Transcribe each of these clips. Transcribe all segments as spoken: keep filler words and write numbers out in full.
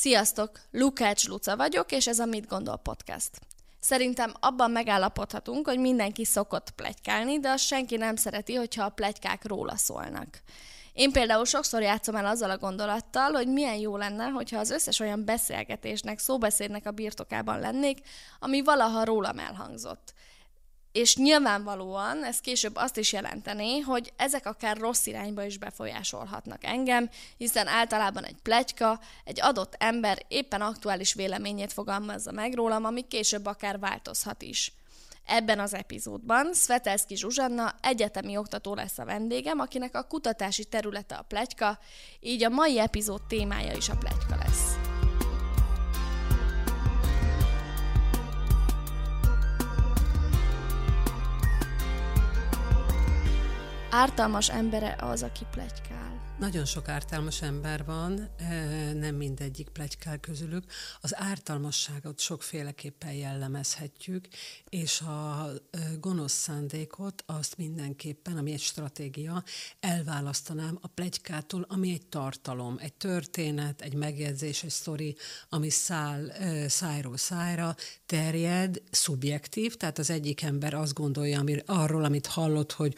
Sziasztok! Lukács Luca vagyok, és ez a Mit gondol podcast. Szerintem abban megállapodhatunk, hogy mindenki szokott pletykálni, de azt senki nem szereti, hogyha a pletykák róla szólnak. Én például sokszor játszom el azzal a gondolattal, hogy milyen jó lenne, hogyha az összes olyan beszélgetésnek, szóbeszédnek a birtokában lennék, ami valaha rólam elhangzott. És nyilvánvalóan ez később azt is jelenteni, hogy ezek akár rossz irányba is befolyásolhatnak engem, hiszen általában egy pletyka, egy adott ember éppen aktuális véleményét fogalmazza meg rólam, ami később akár változhat is. Ebben az epizódban Szvetelszky Zsuzsanna egyetemi oktató lesz a vendégem, akinek a kutatási területe a pletyka, így a mai epizód témája is a pletyka lesz. Ártalmas embere az, aki pletykál? Nagyon sok ártalmas ember van, nem mindegyik pletykál közülük. Az ártalmasságot sokféleképpen jellemezhetjük, és a gonosz szándékot, azt mindenképpen, ami egy stratégia, elválasztanám a pletykától, ami egy tartalom, egy történet, egy megjegyzés, egy sztori, ami száll, szájról szájra terjed, szubjektív, tehát az egyik ember azt gondolja arról, amit hallott, hogy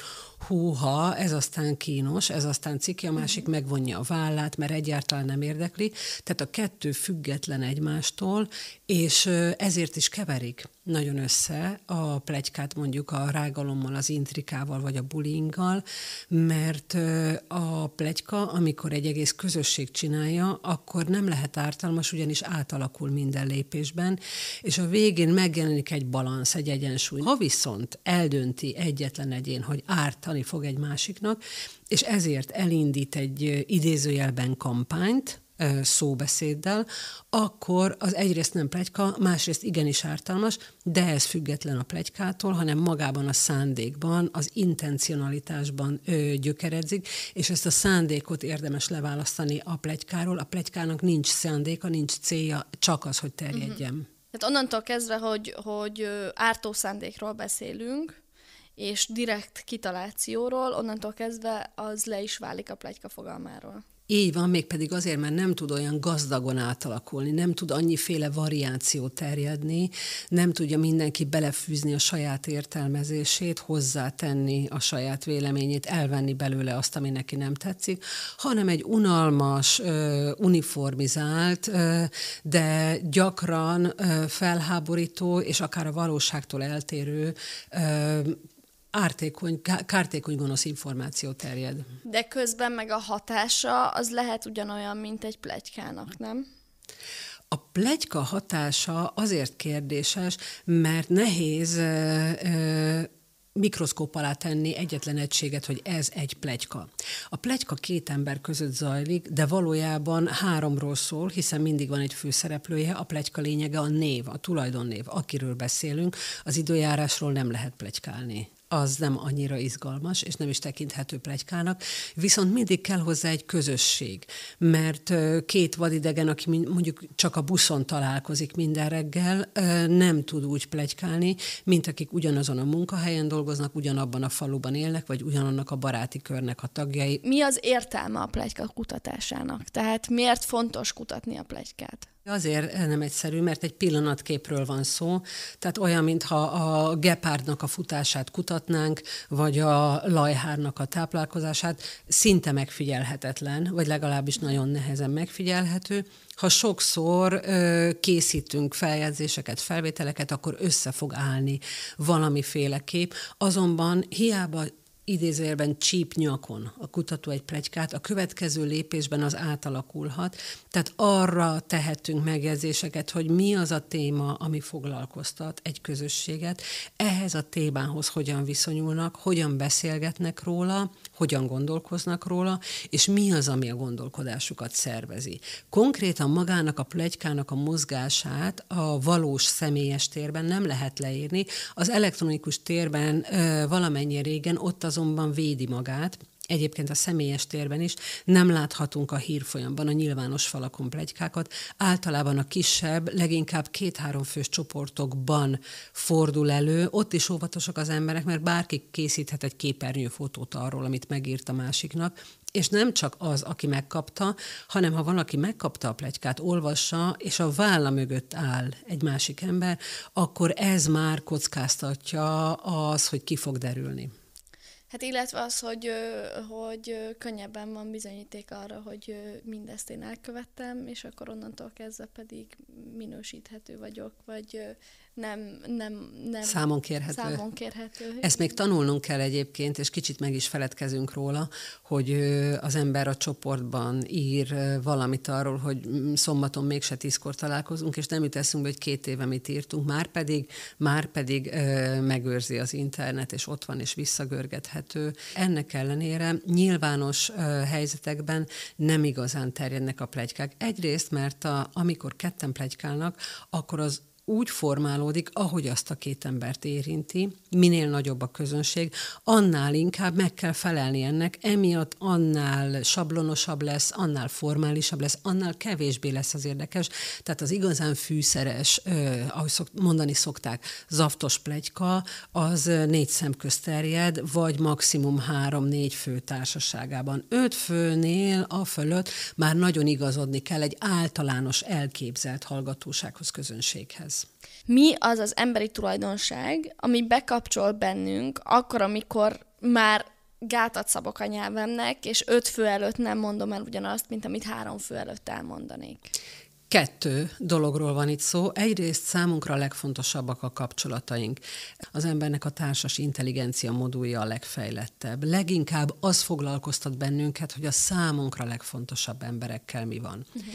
húha, ez aztán kínos, ez aztán ciki, a másik megvonja a vállát, mert egyáltalán nem érdekli. Tehát a kettő független egymástól, és ezért is keverik nagyon össze a pletykát mondjuk a rágalommal, az intrikával vagy a bullyinggal, mert a pletyka, amikor egy egész közösség csinálja, akkor nem lehet ártalmas, ugyanis átalakul minden lépésben, és a végén megjelenik egy balansz, egy egyensúly. Ha viszont eldönti egyetlen egyén, hogy ártani fog egy másiknak, és ezért elindít egy idézőjelben kampányt, szóbeszéddel, akkor az egyrészt nem pletyka, másrészt igenis ártalmas, de ez független a pletykától, hanem magában a szándékban, az intencionalitásban ö, gyökeredzik, és ezt a szándékot érdemes leválasztani a pletykáról. A pletykának nincs szándéka, nincs célja, csak az, hogy terjedjem. Uh-huh. Tehát onnantól kezdve, hogy, hogy ártó szándékról beszélünk, és direkt kitalációról, onnantól kezdve az le is válik a pletyka fogalmáról. Így van, mégpedig azért, mert nem tud olyan gazdagon átalakulni, nem tud annyiféle variáció terjedni, nem tudja mindenki belefűzni a saját értelmezését, hozzátenni a saját véleményét, elvenni belőle azt, ami neki nem tetszik, hanem egy unalmas, uniformizált, de gyakran felháborító és akár a valóságtól eltérő Ártékony, kártékony gonosz információ terjed. De közben meg a hatása az lehet ugyanolyan, mint egy pletykának, nem? A pletyka hatása azért kérdéses, mert nehéz ö, ö, mikroszkóp alá tenni egyetlen egységet, hogy ez egy pletyka. A pletyka két ember között zajlik, de valójában háromról szól, hiszen mindig van egy főszereplője, a pletyka lényege a név, a tulajdonnév, akiről beszélünk, az időjárásról nem lehet pletykálni. Az nem annyira izgalmas, és nem is tekinthető pletykának, viszont mindig kell hozzá egy közösség, mert két vadidegen, aki mondjuk csak a buszon találkozik minden reggel, nem tud úgy pletykálni, mint akik ugyanazon a munkahelyen dolgoznak, ugyanabban a faluban élnek, vagy ugyanannak a baráti körnek a tagjai. Mi az értelme a pletyka kutatásának? Tehát miért fontos kutatni a pletykát? Azért nem egyszerű, mert egy pillanatképről van szó, tehát olyan, mintha a gepárdnak a futását kutatnánk, vagy a lajhárnak a táplálkozását, szinte megfigyelhetetlen, vagy legalábbis nagyon nehezen megfigyelhető. Ha sokszor ö, készítünk feljegyzéseket, felvételeket, akkor össze fog állni valamiféle kép, azonban hiába idézőjelben csíp nyakon a kutató egy pletykát, a következő lépésben az átalakulhat, tehát arra tehetünk megjegyzéseket, hogy mi az a téma, ami foglalkoztat egy közösséget, ehhez a témához hogyan viszonyulnak, hogyan beszélgetnek róla, hogyan gondolkoznak róla, és mi az, ami a gondolkodásukat szervezi. Konkrétan magának a pletykának a mozgását a valós személyes térben nem lehet leírni, az elektronikus térben valamennyire régen, ott azonban védi magát, egyébként a személyes térben is, nem láthatunk a hírfolyamban, a nyilvános falakon pletykákat, általában a kisebb, leginkább két-három fős csoportokban fordul elő, ott is óvatosak az emberek, mert bárki készíthet egy képernyőfotót arról, amit megírt a másiknak, És nem csak az, aki megkapta, hanem ha valaki megkapta a pletykát, olvassa, és a válla mögött áll egy másik ember, akkor ez már kockáztatja az, hogy ki fog derülni. Hát illetve az, hogy, hogy könnyebben van bizonyíték arra, hogy mindezt én elkövettem, és akkor onnantól kezdve pedig minősíthető vagyok, vagy nem... nem, nem számon kérhető. Számon kérhető. Ezt még tanulnunk kell egyébként, és kicsit meg is feledkezünk róla, hogy az ember a csoportban ír valamit arról, hogy szombaton mégse tízkor találkozunk, és nem jut eszünkbe, hogy két éve mit írtunk, már pedig, már pedig megőrzi az internet, és ott van, és visszagörgethet. Ennek ellenére nyilvános uh, helyzetekben nem igazán terjednek a pletykák. Egyrészt, mert a, amikor ketten pletykálnak, akkor az úgy formálódik, ahogy azt a két embert érinti, minél nagyobb a közönség, annál inkább meg kell felelni ennek, emiatt annál sablonosabb lesz, annál formálisabb lesz, annál kevésbé lesz az érdekes. Tehát az igazán fűszeres, eh, ahogy szok, mondani szokták, zaftos pletyka, az négy szem közt terjed, vagy maximum három-négy fő társaságában. Öt főnél a fölött már nagyon igazodni kell egy általános elképzelt hallgatósághoz, közönséghez. Mi az az emberi tulajdonság, ami bekapcsol bennünk akkor, amikor már gátat szabok a nyelvemnek, és öt fő előtt nem mondom el ugyanazt, mint amit három fő előtt elmondanék? Kettő dologról van itt szó. Egyrészt számunkra a legfontosabbak a kapcsolataink. Az embernek a társas intelligencia modulja a legfejlettebb. Leginkább az foglalkoztat bennünket, hogy a számunkra legfontosabb emberekkel mi van. Uh-huh.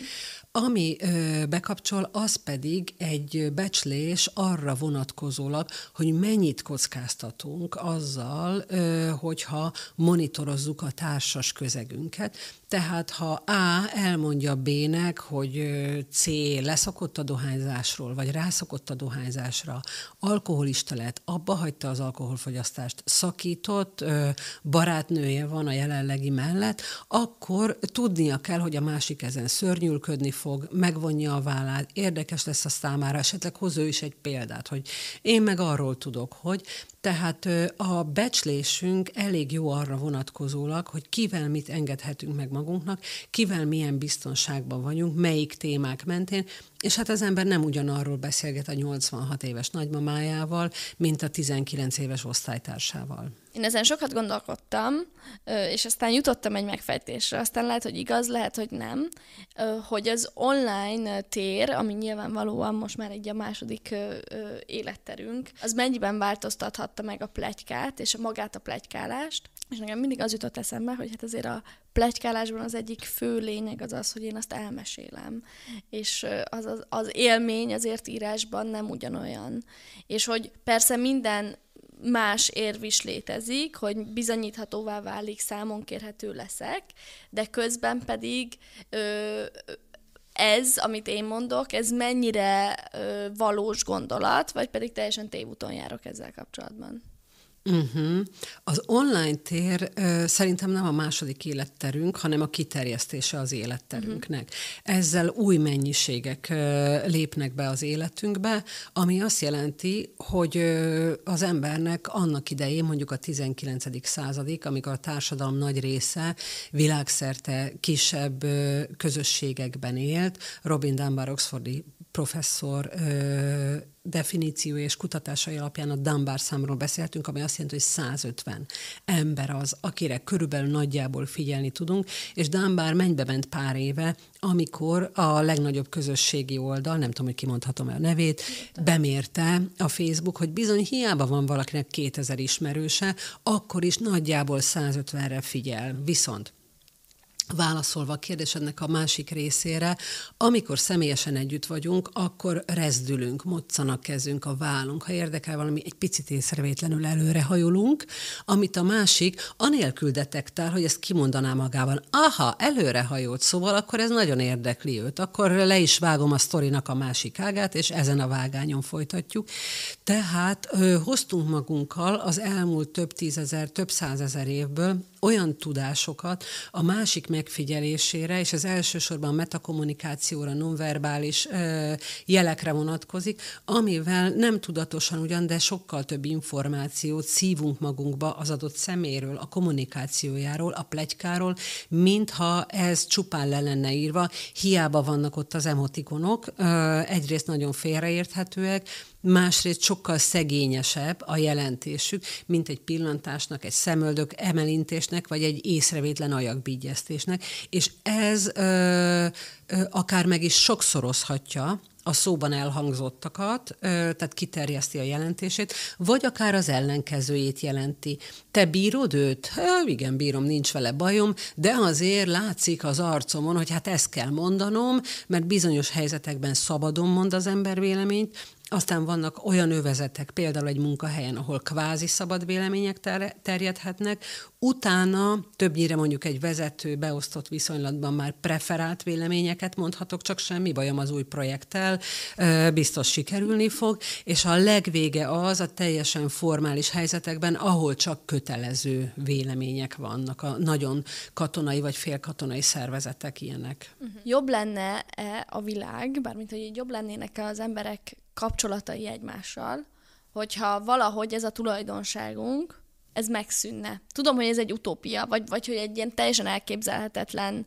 Ami ö, bekapcsol, az pedig egy becslés arra vonatkozólag, hogy mennyit kockáztatunk azzal, ö, hogyha monitorozzuk a társas közegünket. Tehát ha A elmondja B-nek, hogy ö, C leszokott a dohányzásról, vagy rászokott a dohányzásra, alkoholista lett, abba hagyta az alkoholfogyasztást, szakított, ö, barátnője van a jelenlegi mellett, akkor tudnia kell, hogy a másik ezen szörnyülködni fog, Fog, megvonja a vállát, érdekes lesz a számára, esetleg hoz ő is egy példát, hogy én meg arról tudok, hogy... Tehát a becslésünk elég jó arra vonatkozólag, hogy kivel mit engedhetünk meg magunknak, kivel milyen biztonságban vagyunk, melyik témák mentén, és hát az ember nem ugyanarról beszélget a nyolcvanhat éves nagymamájával, mint a tizenkilenc éves osztálytársával. Én ezen sokat gondolkodtam, és aztán jutottam egy megfejtésre, aztán lehet, hogy igaz, lehet, hogy nem, hogy az online tér, ami nyilvánvalóan most már egy a második életterünk, az mennyiben változtathat meg a pletykát, és magát a pletykálást, és nekem mindig az jutott eszembe, hogy hát azért a pletykálásban az egyik fő lényeg az az, hogy én azt elmesélem, és az, az, az élmény azért írásban nem ugyanolyan. És hogy persze minden más érv is létezik, hogy bizonyíthatóvá válik, számon kérhető leszek, de közben pedig ö, ez, amit én mondok, ez mennyire ö, valós gondolat, vagy pedig teljesen tévúton járok ezzel kapcsolatban? Uh-huh. Az online tér ö, szerintem nem a második életterünk, hanem a kiterjesztése az életterünknek. Uh-huh. Ezzel új mennyiségek ö, lépnek be az életünkbe, ami azt jelenti, hogy ö, az embernek annak idején, mondjuk a tizenkilencedik századik, amikor a társadalom nagy része világszerte kisebb ö, közösségekben élt, Robin Dunbar oxfordi professzor ö, definíció és kutatásai alapján a Dunbar számról beszéltünk, ami azt jelenti, hogy százötven ember az, akire körülbelül nagyjából figyelni tudunk, és Dunbar mennybe ment pár éve, amikor a legnagyobb közösségi oldal, nem tudom, hogy kimondhatom-e a nevét, bemérte a Facebook, hogy bizony hiába van valakinek kétezer ismerőse, akkor is nagyjából százötvenre figyel. Viszont válaszolva a kérdésednek a másik részére, amikor személyesen együtt vagyunk, akkor rezdülünk, moccan a kezünk, a vállunk. Ha érdekel valami, egy picit észrevétlenül előrehajolunk, amit a másik anélkül detektál, hogy ezt kimondaná magában. Aha, előrehajolt, szóval akkor ez nagyon érdekli őt. Akkor le is vágom a sztorinak a másik ágát, és ezen a vágányon folytatjuk. Tehát ö, hoztunk magunkkal az elmúlt több tízezer, több százezer évből olyan tudásokat, a másik megfigyelésére, és ez elsősorban metakommunikációra, nonverbális ö, jelekre vonatkozik, amivel nem tudatosan ugyan, de sokkal több információt szívunk magunkba az adott szeméről, a kommunikációjáról, a pletykáról, mintha ez csupán le lenne írva, hiába vannak ott az emotikonok, ö, egyrészt nagyon félreérthetőek, másrészt sokkal szegényesebb a jelentésük, mint egy pillantásnak, egy szemöldök emelintésnek, vagy egy észrevétlen ajakbígyeztésnek. És ez ö, ö, akár meg is sokszorozhatja a szóban elhangzottakat, tehát kiterjeszti a jelentését, vagy akár az ellenkezőjét jelenti. Te bírod őt? Há, igen, bírom, nincs vele bajom, de azért látszik az arcomon, hogy hát ezt kell mondanom, mert bizonyos helyzetekben szabadon mond az ember véleményt. Aztán vannak olyan övezetek, például egy munkahelyen, ahol kvázi szabad vélemények ter- terjedhetnek, utána többnyire mondjuk egy vezető beosztott viszonylatban már preferált véleményeket mondhatok, csak semmi bajom az új projekttel, biztos sikerülni fog, és a legvége az a teljesen formális helyzetekben, ahol csak kötelező vélemények vannak, a nagyon katonai vagy félkatonai szervezetek ilyenek. Jobb lenne a világ, bármint, hogy jobb lennének az emberek kapcsolatai egymással, hogyha valahogy ez a tulajdonságunk, ez megszűnne. Tudom, hogy ez egy utópia, vagy, vagy hogy egy ilyen teljesen elképzelhetetlen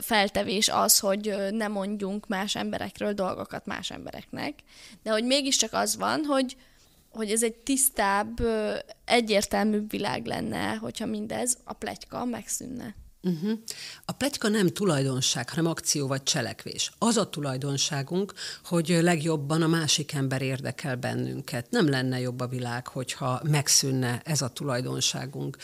feltevés az, hogy ne mondjunk más emberekről dolgokat más embereknek, de hogy mégiscsak az van, hogy, hogy ez egy tisztább, egyértelműbb világ lenne, hogyha mindez, a pletyka megszűnne. Uh-huh. A pletyka nem tulajdonság, hanem akció vagy cselekvés. Az a tulajdonságunk, hogy legjobban a másik ember érdekel bennünket. Nem lenne jobb a világ, hogyha megszűnne ez a tulajdonságunk.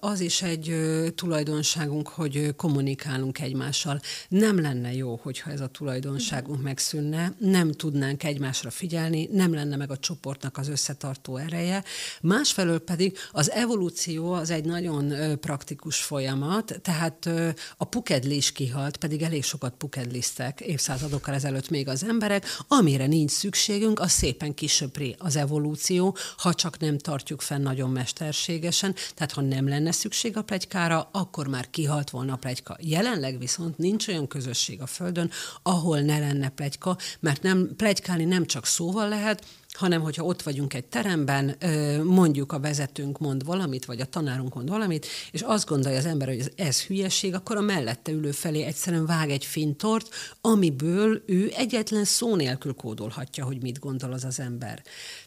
Az is egy tulajdonságunk, hogy kommunikálunk egymással. Nem lenne jó, hogyha ez a tulajdonságunk megszűnne, nem tudnánk egymásra figyelni, nem lenne meg a csoportnak az összetartó ereje. Másfelől pedig az evolúció az egy nagyon praktikus folyamat. Tehát a pukedlés kihalt, pedig elég sokat pukedlisztek évszázadokkal ezelőtt még az emberek. Amire nincs szükségünk, az szépen kisöpri az evolúció, ha csak nem tartjuk fenn nagyon mesterségesen. Tehát ha nem lenne szükség a pletykára, akkor már kihalt volna a pletyka. Jelenleg viszont nincs olyan közösség a Földön, ahol ne lenne pletyka, mert nem, pletykálni nem csak szóval lehet, hanem hogyha ott vagyunk egy teremben, mondjuk a vezetőnk mond valamit, vagy a tanárunk mond valamit, és azt gondolja az ember, hogy ez hülyeség, akkor a mellette ülő felé egyszerűen vág egy fintort, amiből ő egyetlen szó nélkül kódolhatja, hogy mit gondol az az ember.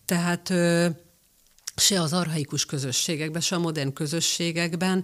Tehát se az archaikus közösségekben, se a modern közösségekben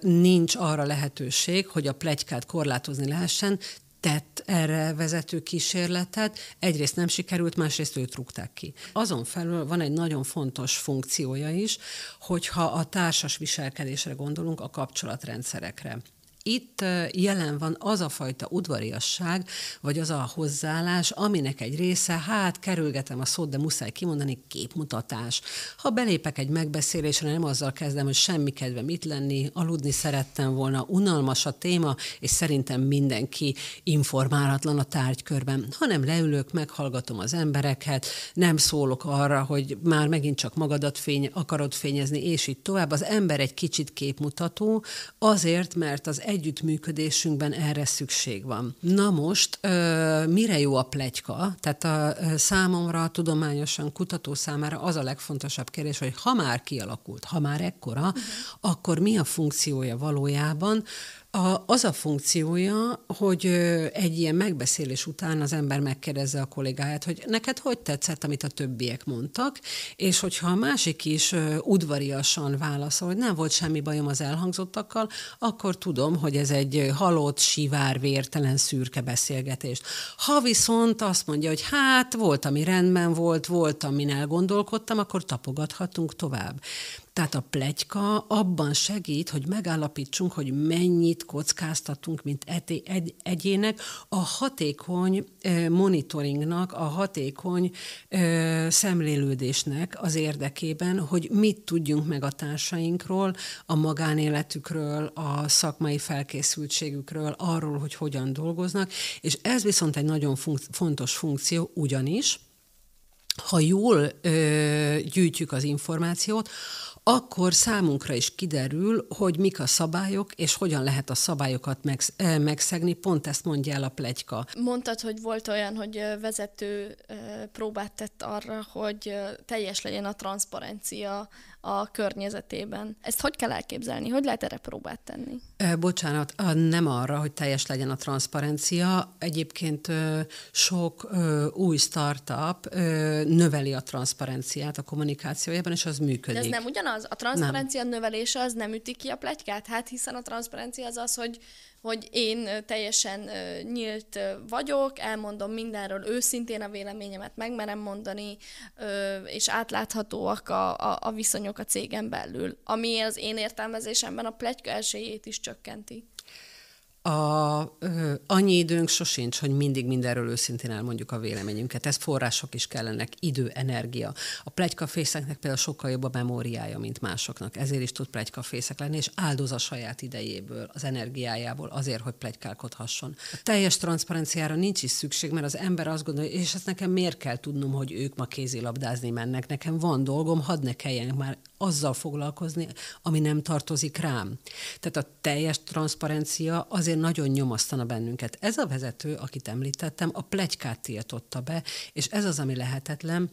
nincs arra lehetőség, hogy a pletykát korlátozni lehessen, tett erre vezető kísérletet, egyrészt nem sikerült, másrészt őt rúgták ki. Azon felül van egy nagyon fontos funkciója is, hogyha a társas viselkedésre gondolunk, a kapcsolatrendszerekre. Itt jelen van az a fajta udvariasság, vagy az a hozzáállás, aminek egy része, hát kerülgetem a szót, de muszáj kimondani, képmutatás. Ha belépek egy megbeszélésre, nem azzal kezdem, hogy semmi kedvem itt lenni, aludni szerettem volna, unalmas a téma, és szerintem mindenki informálatlan a tárgykörben, hanem leülök, meghallgatom az embereket, nem szólok arra, hogy már megint csak magadat fény, akarod fényezni, és így tovább. Az ember egy kicsit képmutató, azért, mert az együttműködésünkben erre szükség van. Na most, mire jó a pletyka? Tehát a számomra, tudományosan, kutató számára az a legfontosabb kérdés, hogy ha már kialakult, ha már ekkora, uh-huh. akkor mi a funkciója valójában? A, az a funkciója, hogy egy ilyen megbeszélés után az ember megkérdezze a kollégáját, hogy neked hogy tetszett, amit a többiek mondtak, és hogyha a másik is udvariasan válaszol, hogy nem volt semmi bajom az elhangzottakkal, akkor tudom, hogy ez egy halott, sivár, vértelen, szürke beszélgetés. Ha viszont azt mondja, hogy hát volt, ami rendben volt, volt, amin elgondolkodtam, akkor tapogathatunk tovább. Tehát a pletyka abban segít, hogy megállapítsunk, hogy mennyit kockáztatunk, mint eti, egy, egyének, a hatékony eh, monitoringnak, a hatékony eh, szemlélődésnek az érdekében, hogy mit tudjunk meg a társainkról, a magánéletükről, a szakmai felkészültségükről, arról, hogy hogyan dolgoznak, és ez viszont egy nagyon funk- fontos funkció, ugyanis, ha jól ö, gyűjtjük az információt, akkor számunkra is kiderül, hogy mik a szabályok, és hogyan lehet a szabályokat megszegni. Pont ezt mondja el a pletyka. Mondtad, hogy volt olyan, hogy vezető próbát tett arra, hogy teljes legyen a transzparencia a környezetében. Ezt hogy kell elképzelni? Hogy lehet erre próbát tenni? Bocsánat, nem arra, hogy teljes legyen a transzparencia. Egyébként sok új startup növeli a transzparenciát a kommunikációjában, és az működik. De ez nem ugyanaz? A transzparencia nem. növelése az nem üti ki a pletykát? Hát hiszen a transzparencia az az, hogy hogy én teljesen nyílt vagyok, elmondom mindenről őszintén a véleményemet, megmerem mondani, és átláthatóak a, a, a viszonyok a cégen belül, ami az én értelmezésemben a pletyka esélyét is csökkenti. A, ö, annyi időnk sosincs, hogy mindig mindenről őszintén elmondjuk a véleményünket. Ez források is kellenek, idő, energia. A pletykafészeknek például sokkal jobb a memóriája, mint másoknak. Ezért is tud pletykafészek lenni, és áldoz a saját idejéből, az energiájából azért, hogy pletykálkodhasson. A teljes transzparenciára nincs is szükség, mert az ember azt gondolja, és ezt nekem miért kell tudnom, hogy ők ma kézilabdázni mennek. Nekem van dolgom, hadd ne kelljen már azzal foglalkozni, ami nem tartozik rám. Tehát a teljes transzparencia azért nagyon nyomasztana bennünket. Ez a vezető, akit említettem, a pletykát tiltotta be, és ez az, ami lehetetlen,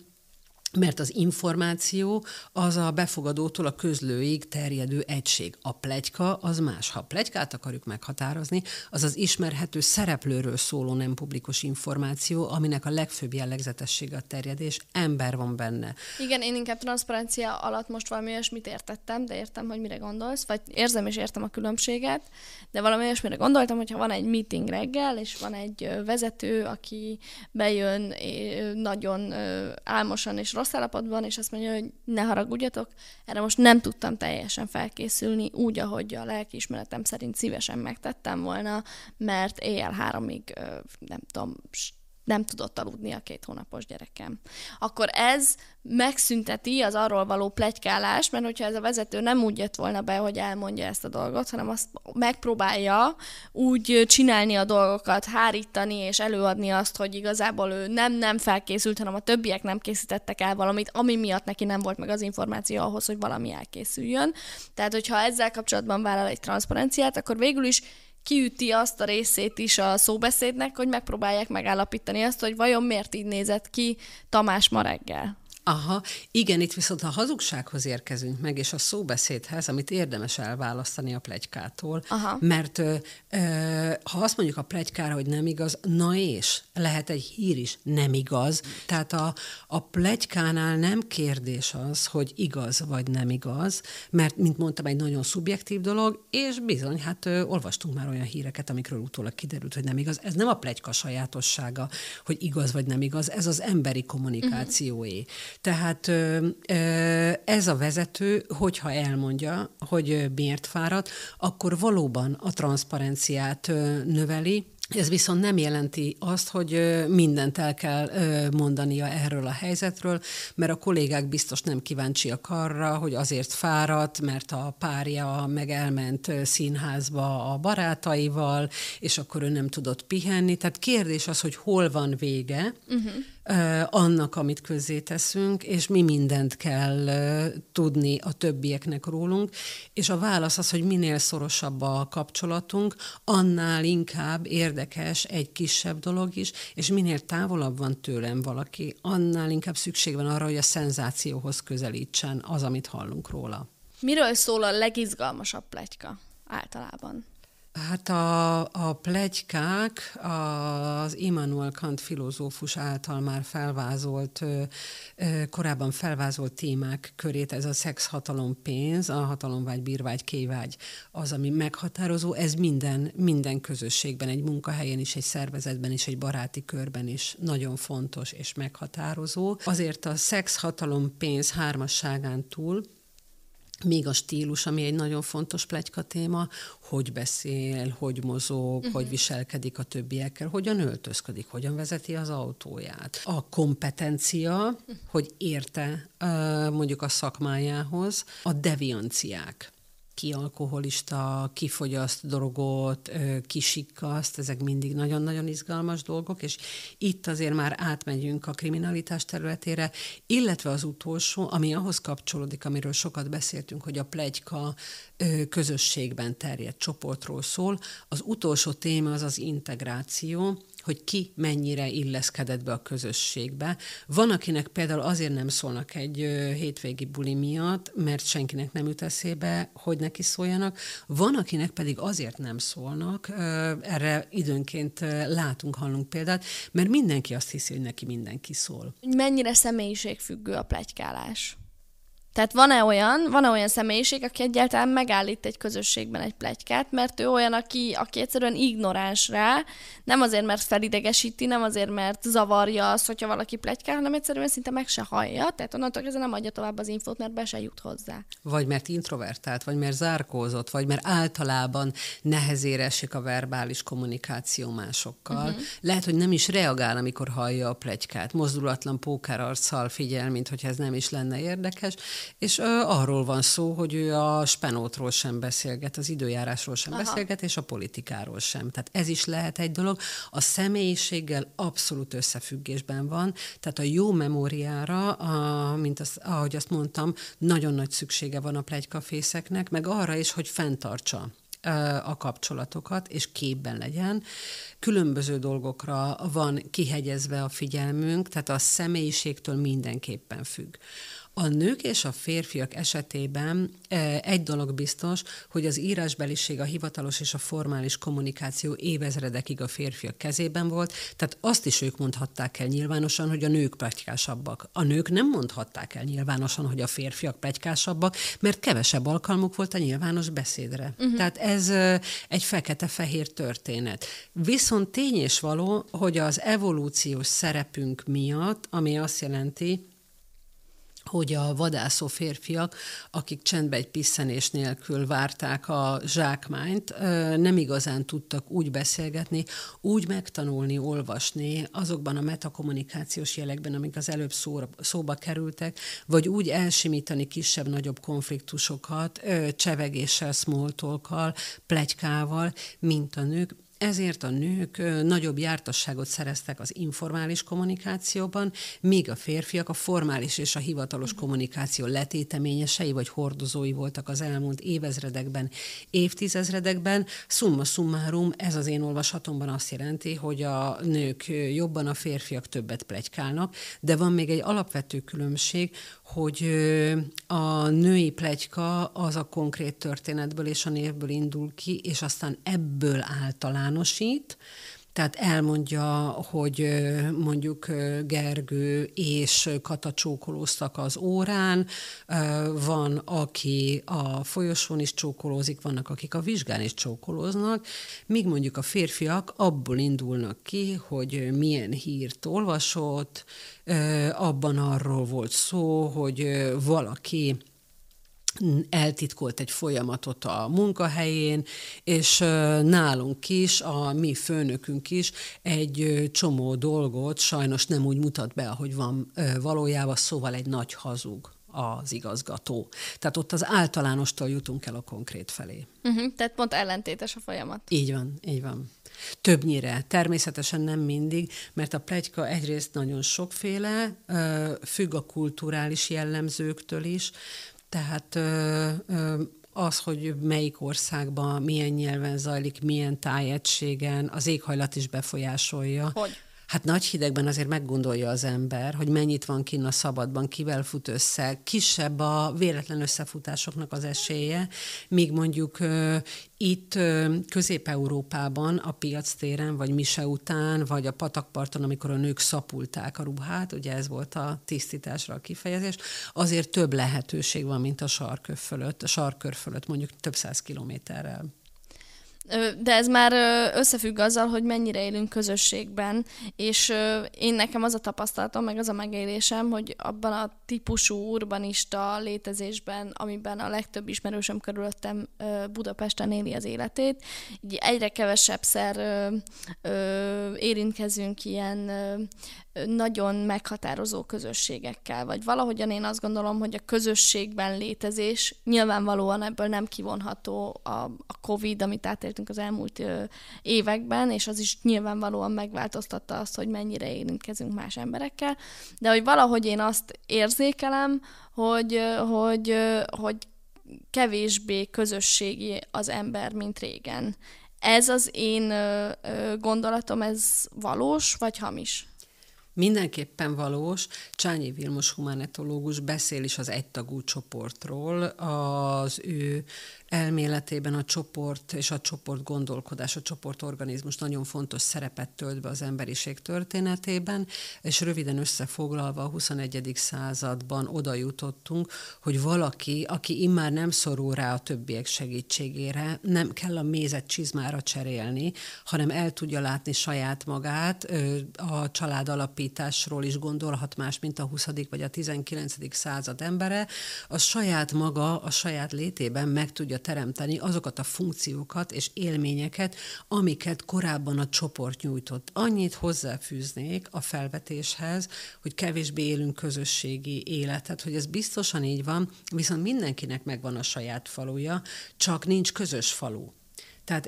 mert az információ az a befogadótól a közlőig terjedő egység. A pletyka az más. Ha a pletykát akarjuk meghatározni, az az ismerhető szereplőről szóló nem publikus információ, aminek a legfőbb jellegzetessége a terjedés, ember van benne. Igen, én inkább transzparencia alatt most valami olyasmit értettem, de értem, hogy mire gondolsz, vagy érzem és értem a különbséget, de valami olyasmire gondoltam, hogyha van egy meeting reggel, és van egy vezető, aki bejön nagyon álmosan és rossz állapotban, és azt mondja, hogy ne haragudjatok, erre most nem tudtam teljesen felkészülni, úgy, ahogy a lelkiismeretem szerint szívesen megtettem volna, mert éjjel háromig, nem tudom, nem tudott aludni a két hónapos gyerekem. Akkor ez megszünteti az arról való pletykálást, mert hogyha ez a vezető nem úgy jött volna be, hogy elmondja ezt a dolgot, hanem azt megpróbálja úgy csinálni a dolgokat, hárítani és előadni azt, hogy igazából ő nem, nem felkészült, hanem a többiek nem készítettek el valamit, ami miatt neki nem volt meg az információ ahhoz, hogy valami elkészüljön. Tehát, hogyha ezzel kapcsolatban vállal egy transzparenciát, akkor végül is kiüti azt a részét is a szóbeszédnek, hogy megpróbálják megállapítani azt, hogy vajon miért így nézett ki Tamás ma reggel. Aha, igen, itt viszont a hazugsághoz érkezünk meg, és a szóbeszédhez, amit érdemes elválasztani a pletykától, Aha. mert ö, ö, ha azt mondjuk a pletykára, hogy nem igaz, na és, lehet egy hír is, nem igaz. Tehát a, a pletykánál nem kérdés az, hogy igaz vagy nem igaz, mert, mint mondtam, egy nagyon szubjektív dolog, és bizony, hát ö, olvastunk már olyan híreket, amikről utólag kiderült, hogy nem igaz. Ez nem a pletyka sajátossága, hogy igaz vagy nem igaz, ez az emberi kommunikációé. Uh-huh. Tehát ez a vezető, hogyha elmondja, hogy miért fáradt, akkor valóban a transzparenciát növeli. Ez viszont nem jelenti azt, hogy mindent el kell mondania erről a helyzetről, mert a kollégák biztos nem kíváncsiak arra, hogy azért fáradt, mert a párja meg elment színházba a barátaival, és akkor ő nem tudott pihenni. Tehát kérdés az, hogy hol van vége, uh-huh. annak, amit közzéteszünk, és mi mindent kell tudni a többieknek rólunk, és a válasz az, hogy minél szorosabb a kapcsolatunk, annál inkább érdekes egy kisebb dolog is, és minél távolabb van tőlem valaki, annál inkább szükség van arra, hogy a szenzációhoz közelítsen az, amit hallunk róla. Miről szól a legizgalmasabb pletyka általában? Hát a, a pletykák az Immanuel Kant filozófus által már felvázolt, korábban felvázolt témák körét, ez a szex, hatalom, pénz, a hatalomvágy, bírvágy, kévágy az, ami meghatározó, ez minden, minden közösségben, egy munkahelyen is, egy szervezetben is, egy baráti körben is nagyon fontos és meghatározó. Azért a szex, hatalom, pénz hármasságán túl még a stílus, ami egy nagyon fontos pletyka téma, hogy beszél, hogy mozog, uh-huh. hogy viselkedik a többiekkel, hogyan öltözködik, hogyan vezeti az autóját. A kompetencia, uh-huh. hogy érte uh, mondjuk a szakmájához, a devianciák. ki alkoholista, ki fogyaszt drogot, ki sikkaszt, ezek mindig nagyon-nagyon izgalmas dolgok, és itt azért már átmegyünk a kriminalitás területére, illetve az utolsó, ami ahhoz kapcsolódik, amiről sokat beszéltünk, hogy a pletyka közösségben terjedt csoportról szól. Az utolsó téma az az integráció, hogy ki mennyire illeszkedett be a közösségbe. Van, akinek például azért nem szólnak egy hétvégi buli miatt, mert senkinek nem jut eszébe, hogy neki szóljanak. Van, akinek pedig azért nem szólnak, erre időnként látunk, hallunk példát, mert mindenki azt hiszi, hogy neki mindenki szól. Mennyire személyiségfüggő a pletykálás? Tehát van-e olyan, van-e olyan személyiség, aki egyáltalán megállít egy közösségben egy pletykát, mert ő olyan, aki, aki egyszerűen ignoráns rá, nem azért, mert felidegesíti, nem azért, mert zavarja azt, hogyha valaki pletykál, hanem egyszerűen szinte meg se hallja, tehát onnantól kezdve nem adja tovább az infót, mert be se jut hozzá. Vagy mert introvertált, vagy mert zárkózott, vagy mert általában nehezére esik a verbális kommunikáció másokkal. Uh-huh. Lehet, hogy nem is reagál, amikor hallja a pletykát. Mozdulatlan pókerarccal figyel, minthogyha ez nem is lenne érdekes. És ö, arról van szó, hogy ő a spenótról sem beszélget, az időjárásról sem Aha. beszélget, és a politikáról sem. Tehát ez is lehet egy dolog. A személyiséggel abszolút összefüggésben van, tehát a jó memóriára, a, mint az, ahogy azt mondtam, nagyon nagy szüksége van a pletykafészeknek, meg arra is, hogy fenntartsa a kapcsolatokat, és képben legyen. Különböző dolgokra van kihegyezve a figyelmünk, tehát a személyiségtől mindenképpen függ. A nők és a férfiak esetében egy dolog biztos, hogy az írásbeliség, a hivatalos és a formális kommunikáció évezredekig a férfiak kezében volt, tehát azt is ők mondhatták el nyilvánosan, hogy a nők pletykásabbak. A nők nem mondhatták el nyilvánosan, hogy a férfiak pletykásabbak, mert kevesebb alkalmuk volt a nyilvános beszédre. Uh-huh. Tehát ez egy fekete-fehér történet. Viszont tény és való, hogy az evolúciós szerepünk miatt, ami azt jelenti, hogy a vadászó férfiak, akik csendben egy pisszenés nélkül várták a zsákmányt, nem igazán tudtak úgy beszélgetni, úgy megtanulni, olvasni azokban a metakommunikációs jelekben, amik az előbb szóra, szóba kerültek, vagy úgy elsimítani kisebb-nagyobb konfliktusokat, csevegéssel, small talkkal, pletykával, mint a nők. Ezért a nők nagyobb jártasságot szereztek az informális kommunikációban, míg a férfiak a formális és a hivatalos kommunikáció letéteményesei vagy hordozói voltak az elmúlt évezredekben, évtizedekben. Summa summarum, ez az én olvasatomban azt jelenti, hogy a nők jobban, a férfiak többet pletykálnak, de van még egy alapvető különbség, hogy a női pletyka az a konkrét történetből és a névből indul ki, és aztán ebből általánosít, tehát elmondja, hogy mondjuk Gergő és Kata csókolóztak az órán, van, aki a folyosón is csókolózik, vannak, akik a vizsgán is csókolóznak, míg mondjuk a férfiak abból indulnak ki, hogy milyen hírt olvasott, abban arról volt szó, hogy valaki eltitkolt egy folyamatot a munkahelyén, és nálunk is, a mi főnökünk is egy csomó dolgot sajnos nem úgy mutat be, ahogy van valójában, szóval egy nagy hazug az igazgató. Tehát ott az általánostól jutunk el a konkrét felé. Uh-huh, tehát pont ellentétes a folyamat. Így van, így van. Többnyire, természetesen nem mindig, mert a pletyka egyrészt nagyon sokféle, függ a kulturális jellemzőktől is. Tehát az, hogy melyik országban, milyen nyelven zajlik, milyen tájegységen, az éghajlat is befolyásolja. Hogy? Hát nagy hidegben azért meggondolja az ember, hogy mennyit van kinn a szabadban, kivel fut össze, kisebb a véletlen összefutásoknak az esélye, míg mondjuk uh, itt uh, Közép-Európában, a Piac téren, vagy Mise után, vagy a patakparton, amikor a nők szapulták a ruhát, ugye ez volt a tisztításra a kifejezés, azért több lehetőség van, mint a sarkkör fölött, a sarkkör fölött mondjuk több száz kilométerrel. De ez már összefügg azzal, hogy mennyire élünk közösségben, és én nekem az a tapasztalatom, meg az a megélésem, hogy abban a típusú urbanista létezésben, amiben a legtöbb ismerősöm körülöttem Budapesten éli az életét, így egyre kevesebb szer érintkezünk ilyen nagyon meghatározó közösségekkel, vagy valahogyan én azt gondolom, hogy a közösségben létezés nyilvánvalóan ebből nem kivonható a, a Covid, amit átéltünk az elmúlt ö, években, és az is nyilvánvalóan megváltoztatta azt, hogy mennyire érintkezünk más emberekkel, de hogy valahogy én azt érzékelem, hogy, hogy, hogy kevésbé közösségi az ember, mint régen. Ez az én ö, ö, gondolatom, ez valós vagy hamis? Mindenképpen valós. Csányi Vilmos humanetológus beszél is az egytagú csoportról. Az ő elméletében a csoport és a csoport gondolkodás, a csoportorganizmus nagyon fontos szerepet tölt be az emberiség történetében, és röviden összefoglalva a huszonegyedik században oda jutottunk, hogy valaki, aki immár nem szorul rá a többiek segítségére, nem kell a mézet csizmára cserélni, hanem el tudja látni saját magát, a család alapításról is gondolhat más, mint a huszadik vagy a tizenkilencedik század embere, a saját maga a saját létében meg tudja teremteni azokat a funkciókat és élményeket, amiket korábban a csoport nyújtott. Annyit hozzáfűznék a felvetéshez, hogy kevésbé élünk közösségi életet, hogy ez biztosan így van, viszont mindenkinek megvan a saját faluja, csak nincs közös falu. Tehát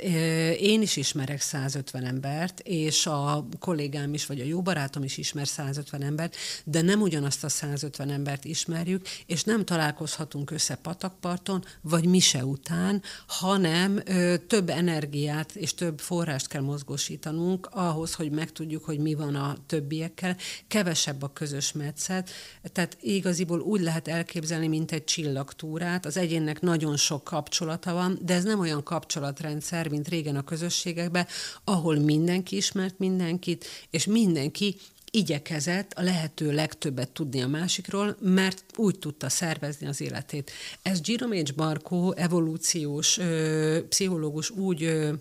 én is ismerek százötven embert, és a kollégám is, vagy a jó barátom is ismer százötven embert, de nem ugyanazt a százötven embert ismerjük, és nem találkozhatunk össze patakparton, vagy mise után, hanem több energiát és több forrást kell mozgósítanunk ahhoz, hogy megtudjuk, hogy mi van a többiekkel, kevesebb a közös metszet. Tehát igaziból úgy lehet elképzelni, mint egy csillagtúrát. Az egyénnek nagyon sok kapcsolata van, de ez nem olyan kapcsolatrendszer, mint régen a közösségekben, ahol mindenki ismert mindenkit, és mindenki igyekezett a lehető legtöbbet tudni a másikról, mert úgy tudta szervezni az életét. Ez Jerome H. Barkow, evolúciós ö, pszichológus úgy ö,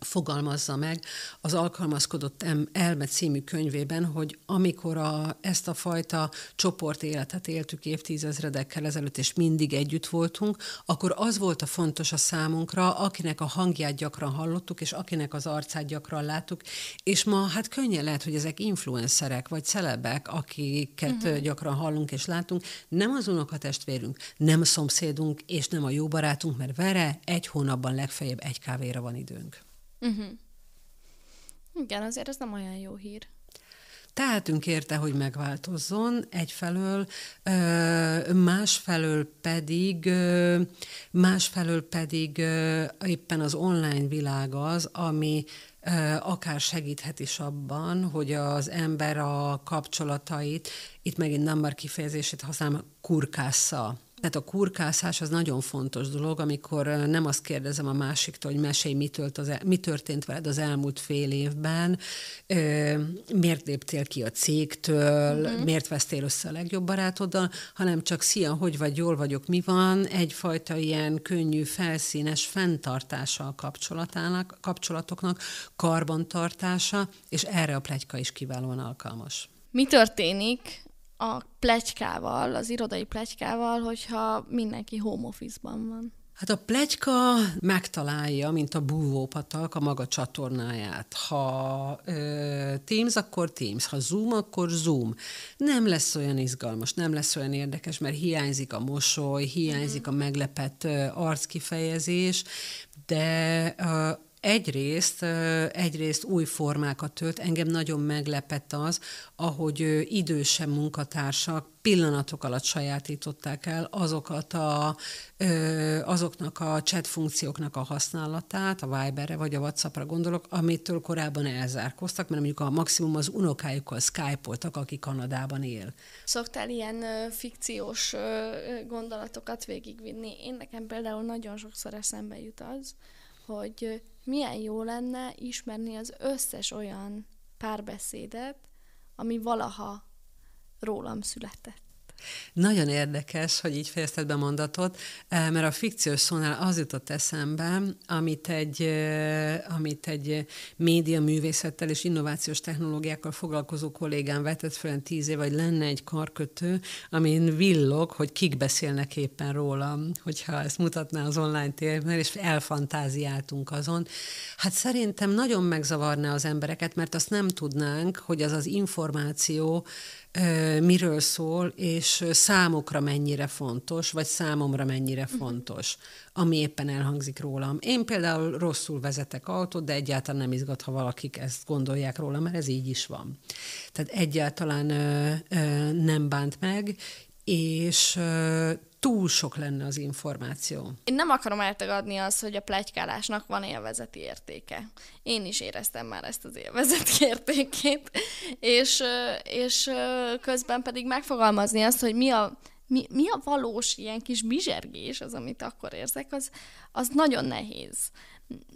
fogalmazza meg az Alkalmazkodott elme című könyvében, hogy amikor a, ezt a fajta csoportéletet éltük évtizedekkel ezelőtt, és mindig együtt voltunk, akkor az volt a fontos a számunkra, akinek a hangját gyakran hallottuk, és akinek az arcát gyakran láttuk, és ma hát könnyen lehet, hogy ezek influencerek, vagy celebek, akiket uh-huh. gyakran hallunk és látunk, nem az unokatestvérünk, nem a szomszédunk, és nem a jó barátunk, mert vele egy hónapban legfeljebb egy kávéra van időnk. Uh-huh. Igen, azért ez nem olyan jó hír. Tehetünk érte, hogy megváltozzon egyfelől, másfelől pedig, másfelől pedig éppen az online világ az, ami akár segíthet is abban, hogy az ember a kapcsolatait, itt megint number kifejezését használom, kurkásza. Tehát a kurkászás az nagyon fontos dolog, amikor nem azt kérdezem a másiktól, hogy mesélj, mi, tölt az el, mi történt veled az elmúlt fél évben, ö, miért léptél ki a cégtől, mm-hmm. miért vesztél össze a legjobb barátoddal, hanem csak szia, hogy vagy, jól vagyok, mi van, egyfajta ilyen könnyű, felszínes fenntartása a kapcsolatának, kapcsolatoknak, karbantartása, és erre a pletyka is kiválóan alkalmas. Mi történik a pletykával, az irodai pletykával, hogyha mindenki home office-ban van? Hát a pletyka megtalálja, mint a búvópatak, a maga csatornáját. Ha ö, Teams, akkor Teams, ha Zoom, akkor Zoom. Nem lesz olyan izgalmas, nem lesz olyan érdekes, mert hiányzik a mosoly, hiányzik a meglepett ö, arckifejezés, de... Ö, Egyrészt, egyrészt új formákat ölt, engem nagyon meglepett az, ahogy idősebb munkatársak pillanatok alatt sajátították el azokat a, azoknak a chat funkcióknak a használatát, a Viberre vagy a WhatsAppra gondolok, amitől korábban elzárkoztak, mert mondjuk a maximum az unokájukkal skype-oltak, aki Kanadában él. Szoktál ilyen fikciós gondolatokat végigvinni? Én nekem például nagyon sokszor eszembe jut az, hogy milyen jó lenne ismerni az összes olyan párbeszédet, ami valaha rólam született. Nagyon érdekes, hogy így fejezted be mondatot, mert a fikciós szónál az jutott eszembe, amit egy, amit egy média művészettel és innovációs technológiákkal foglalkozó kollégám vetett föl tíz év, vagy lenne egy karkötő, amin villog, hogy kik beszélnek éppen rólam, hogyha ezt mutatná az online térben, és elfantáziáltunk azon. Hát szerintem nagyon megzavarná az embereket, mert azt nem tudnánk, hogy az az információ miről szól, és számokra mennyire fontos, vagy számomra mennyire fontos, ami éppen elhangzik rólam. Én például rosszul vezetek autót, de egyáltalán nem izgat, ha valakik ezt gondolják rólam, mert ez így is van. Tehát egyáltalán ö, ö, nem bánt meg, és ö, túl sok lenne az információ. Én nem akarom eltagadni azt, hogy a pletykálásnak van élvezeti értéke. Én is éreztem már ezt az élvezeti értékét, és, és közben pedig megfogalmazni azt, hogy mi a, mi, mi a valós ilyen kis bizsergés, az, amit akkor érzek, az, az nagyon nehéz.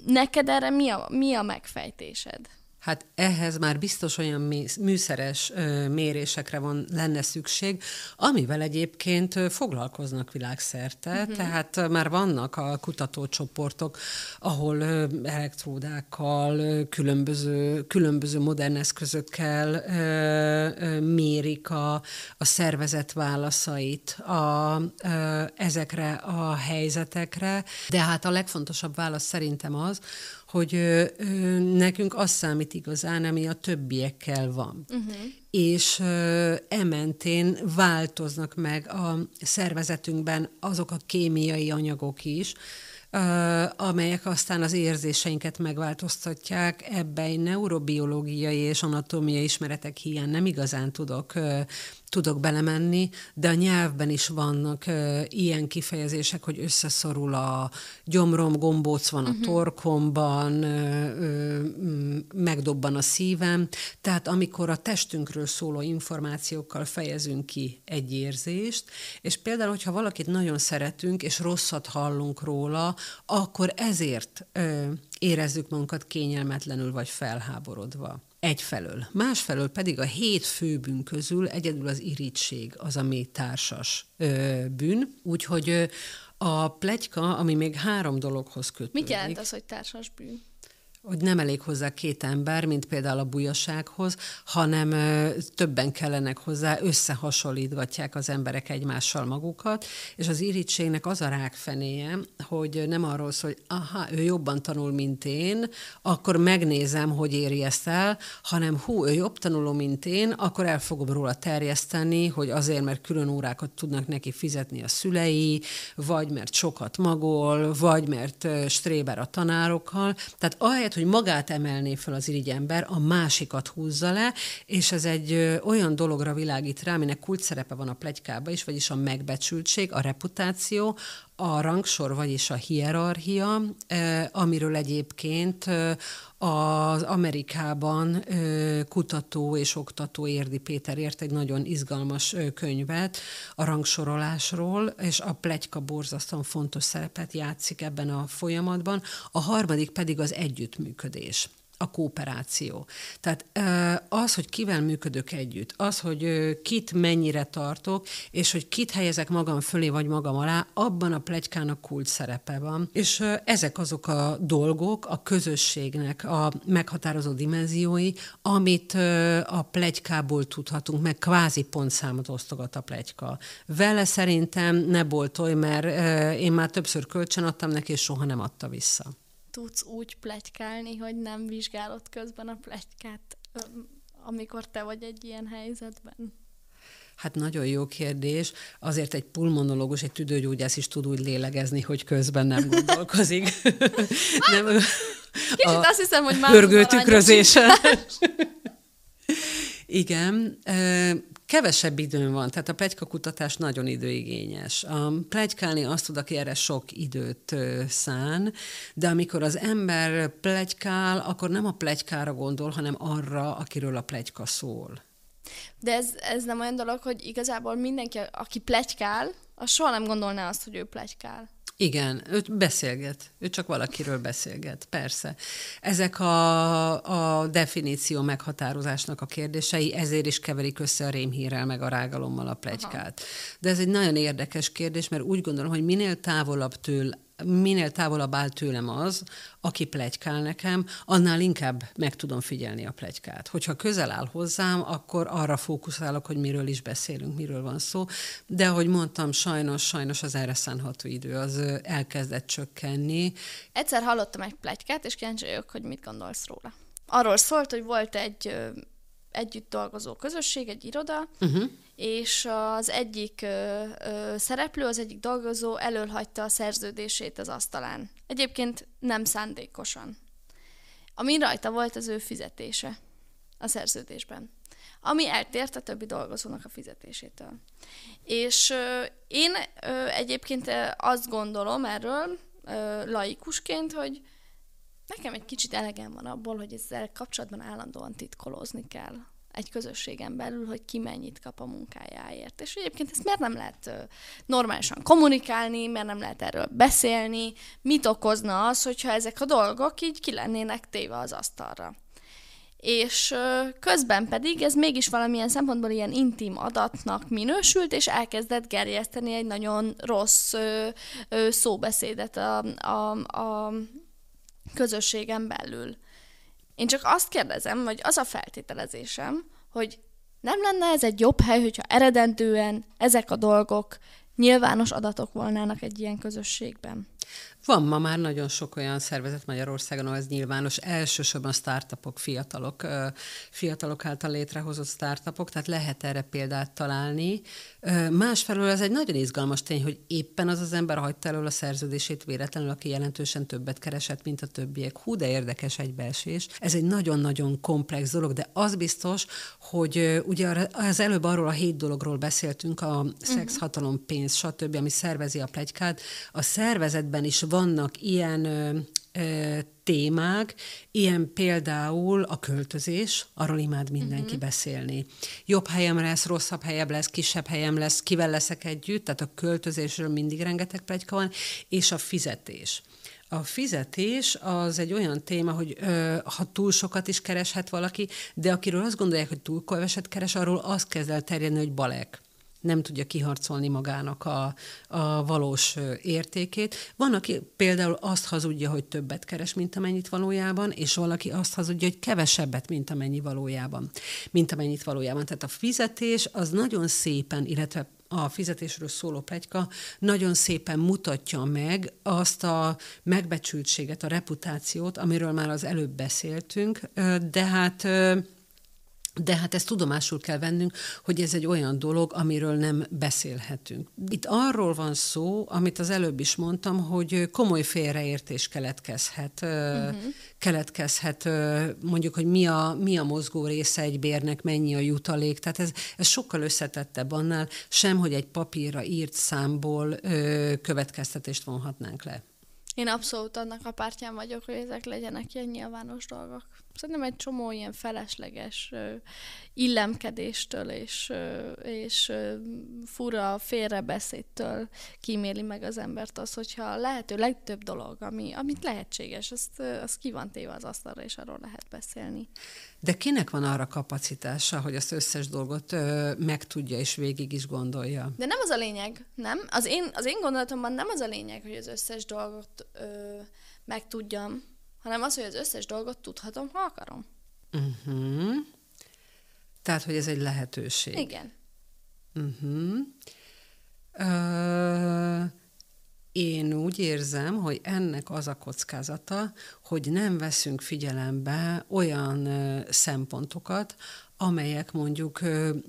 Neked erre mi a, mi a megfejtésed? Hát ehhez már biztos olyan műszeres mérésekre van, lenne szükség, amivel egyébként foglalkoznak világszerte, uh-huh. tehát már vannak a kutatócsoportok, ahol elektródákkal, különböző, különböző modern eszközökkel mérik a, a szervezet válaszait a, ezekre a helyzetekre, de hát a legfontosabb válasz szerintem az, hogy ö, ö, nekünk az számít igazán, ami a többiekkel van. Uh-huh. És ö, ementén változnak meg a szervezetünkben azok a kémiai anyagok is, ö, amelyek aztán az érzéseinket megváltoztatják. Ebben neurobiológiai és anatómiai ismeretek hiány nem igazán tudok ö, tudok belemenni, de a nyelvben is vannak ö, ilyen kifejezések, hogy összeszorul a gyomrom, gombóc van a torkomban, ö, ö, megdobban a szívem. Tehát amikor a testünkről szóló információkkal fejezünk ki egy érzést, és például, hogyha valakit nagyon szeretünk, és rosszat hallunk róla, akkor ezért ö, érezzük magunkat kényelmetlenül vagy felháborodva. Egyfelől. Másfelől pedig a hét főbűn közül egyedül az irigység az, ami társas ö, bűn. Úgyhogy a pletyka, ami még három dologhoz kötődik. Mit jelent az, hogy társas bűn? Hogy nem elég hozzá két ember, mint például a bujasághoz, hanem ö, többen kellenek hozzá, összehasonlítgatják az emberek egymással magukat, és az irítségnek az a rákfenéje, hogy nem arról szól, hogy aha, ő jobban tanul, mint én, akkor megnézem, hogy éri ezt el, hanem hú, ő jobb tanuló, mint én, akkor el fogom róla terjeszteni, hogy azért, mert külön órákat tudnak neki fizetni a szülei, vagy mert sokat magol, vagy mert ö, stréber a tanárokkal. Tehát ahelyett, hogy magát emelné fel az irigy ember, a másikat húzza le, és ez egy ö, olyan dologra világít rá, aminek kult szerepe van a pletykában is, vagyis a megbecsültség, a reputáció, a rangsor, vagyis a hierarchia, ö, amiről egyébként ö, az Amerikában ö, kutató és oktató Érdi Péter írt egy nagyon izgalmas ö, könyvet a rangsorolásról, és a pletyka borzasztóan fontos szerepet játszik ebben a folyamatban. A harmadik pedig az együttműködés, a kooperáció. Tehát az, hogy kivel működök együtt, az, hogy kit mennyire tartok, és hogy kit helyezek magam fölé vagy magam alá, abban a pletykának kult szerepe van. És ezek azok a dolgok, a közösségnek a meghatározó dimenziói, amit a pletykából tudhatunk, meg kvázi pontszámot osztogat a pletyka. Vele szerintem ne boltolj, mert én már többször kölcsön adtam neki, és soha nem adta vissza. Tudsz úgy pletykálni, hogy nem vizsgálod közben a pletykát, amikor te vagy egy ilyen helyzetben? Hát nagyon jó kérdés. Azért egy pulmonológus, egy tüdőgyógyász is tud úgy lélegezni, hogy közben nem gondolkozik. nem, Kicsit a azt hiszem, hogy már pörgőtükrözése. Igen, kevesebb időn van, tehát a pletykakutatás nagyon időigényes. A pletykálni azt tud, aki erre sok időt szán, de amikor az ember pletykál, akkor nem a pletykára gondol, hanem arra, akiről a pletyka szól. De ez, ez nem olyan dolog, hogy igazából mindenki, aki pletykál, az soha nem gondolná azt, hogy ő pletykál. Igen, ő beszélget, ő csak valakiről beszélget, persze. Ezek a, a definíció meghatározásnak a kérdései, ezért is keverik össze a rémhírrel, meg a rágalommal a pletykát. De ez egy nagyon érdekes kérdés, mert úgy gondolom, hogy minél távolabb től, minél távolabb áll tőlem az, aki pletykál nekem, annál inkább meg tudom figyelni a pletykát. Hogyha közel áll hozzám, akkor arra fókuszálok, hogy miről is beszélünk, miről van szó. De ahogy mondtam, sajnos, sajnos az erre szánható idő, az elkezdett csökkenni. Egyszer hallottam egy pletykát, és kíváncsi vagyok, hogy mit gondolsz róla. Arról szólt, hogy volt egy ö, együtt dolgozó közösség, egy iroda, uh-huh. és az egyik ö, ö, szereplő, az egyik dolgozó elölhagyta a szerződését az asztalán. Egyébként nem szándékosan. Ami rajta volt az ő fizetése a szerződésben. Ami eltért a többi dolgozónak a fizetésétől. És ö, én ö, egyébként azt gondolom erről ö, laikusként, hogy nekem egy kicsit elegem van abból, hogy ezzel kapcsolatban állandóan titkolózni kell egy közösségen belül, hogy ki mennyit kap a munkájáért. És egyébként ezt miért nem lehet normálisan kommunikálni, miért nem lehet erről beszélni, mit okozna az, hogyha ezek a dolgok így ki lennének téve az asztalra. És közben pedig ez mégis valamilyen szempontból ilyen intim adatnak minősült, és elkezdett gerjeszteni egy nagyon rossz szóbeszédet a, a, a közösségen belül. Én csak azt kérdezem, vagy az a feltételezésem, hogy nem lenne ez egy jobb hely, hogyha eredendően ezek a dolgok nyilvános adatok volnának egy ilyen közösségben? Van ma már nagyon sok olyan szervezet Magyarországon, ahol ez nyilvános, elsősorban startupok, fiatalok, fiatalok által létrehozott startupok, tehát lehet erre példát találni. Másfelől ez egy nagyon izgalmas tény, hogy éppen az az ember hagyta elől a szerződését véletlenül, aki jelentősen többet keresett, mint a többiek. Hú, de érdekes egybeesés. Ez egy nagyon-nagyon komplex dolog, de az biztos, hogy ugye az előbb arról a hét dologról beszéltünk, a szex, hatalom, pénz, stb., ami szervezi a pletykát, a szervezetben is vannak ilyen ö, ö, témák, ilyen például a költözés, arról imád mindenki uh-huh. beszélni. Jobb helyem lesz, rosszabb helyem lesz, kisebb helyem lesz, kivel leszek együtt, tehát a költözésről mindig rengeteg pletyka van, és a fizetés. A fizetés az egy olyan téma, hogy ö, ha túl sokat is kereshet valaki, de akiről azt gondolják, hogy túl keveset keres, arról azt kezd el terjedni, hogy balek. Nem tudja kiharcolni magának a, a valós értékét. Van, aki például azt hazudja, hogy többet keres, mint amennyit valójában, és valaki azt hazudja, hogy kevesebbet, mint amennyi valójában. Mint amennyit valójában. Tehát a fizetés az nagyon szépen, illetve a fizetésről szóló pletyka nagyon szépen mutatja meg azt a megbecsültséget, a reputációt, amiről már az előbb beszéltünk, de hát... De hát ezt tudomásul kell vennünk, hogy ez egy olyan dolog, amiről nem beszélhetünk. Itt arról van szó, amit az előbb is mondtam, hogy komoly félreértés keletkezhet. Uh-huh. Keletkezhet mondjuk, hogy mi a, mi a mozgó része egy bérnek, mennyi a jutalék. Tehát ez, ez sokkal összetettebb annál, sem, hogy egy papírra írt számból következtetést vonhatnánk le. Én abszolút annak a pártján vagyok, hogy ezek legyenek ilyen nyilvános dolgok. Szerintem egy csomó ilyen felesleges illemkedéstől és, és fura félrebeszédtől kíméli meg az embert az, hogyha a lehető legtöbb dolog, ami, amit lehetséges, azt, azt ki van téve az asztalra, és arról lehet beszélni. De kinek van arra kapacitása, hogy az összes dolgot ö, megtudja és végig is gondolja? De nem az a lényeg, nem? Az én, az én gondolatomban nem az a lényeg, hogy az összes dolgot ö, megtudjam, hanem az, hogy az összes dolgot tudhatom, ha akarom. Uh-huh. Tehát, hogy ez egy lehetőség. Igen. Uh-huh. Uh, én úgy érzem, hogy ennek az a kockázata, hogy nem veszünk figyelembe olyan uh, szempontokat, amelyek mondjuk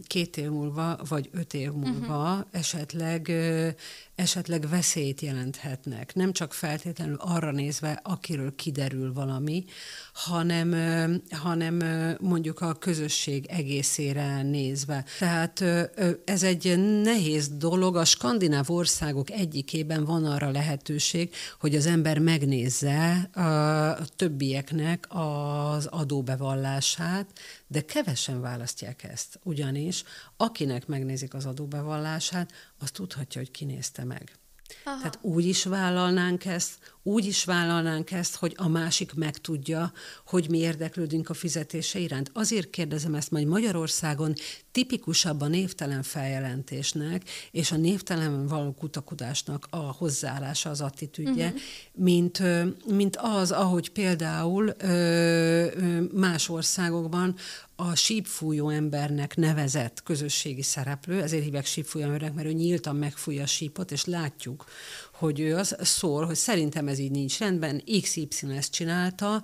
két év múlva, vagy öt év múlva uh-huh. esetleg, esetleg veszélyt jelenthetnek. Nem csak feltétlenül arra nézve, akiről kiderül valami, hanem, hanem mondjuk a közösség egészére nézve. Tehát ez egy nehéz dolog. A skandináv országok egyikében van arra lehetőség, hogy az ember megnézze a többieknek az adóbevallását, de kevesen választják ezt, ugyanis akinek megnézik az adóbevallását, az tudhatja, hogy kinézte meg. Aha. Tehát úgy is vállalnánk ezt, úgy is vállalnánk ezt, hogy a másik megtudja, hogy mi érdeklődünk a fizetése iránt. Azért kérdezem ezt, majd Magyarországon tipikusabb a névtelen feljelentésnek és a névtelen való kutakodásnak a hozzáállása, az attitűdje, uh-huh. mint, mint az, ahogy például más országokban a sípfújó embernek nevezett közösségi szereplő, ezért hívják sípfújó embernek, mert ő nyíltan megfújja a sípot, és látjuk, hogy ő az szól, hogy szerintem ez így nincs rendben, iksz ipszilon ezt csinálta.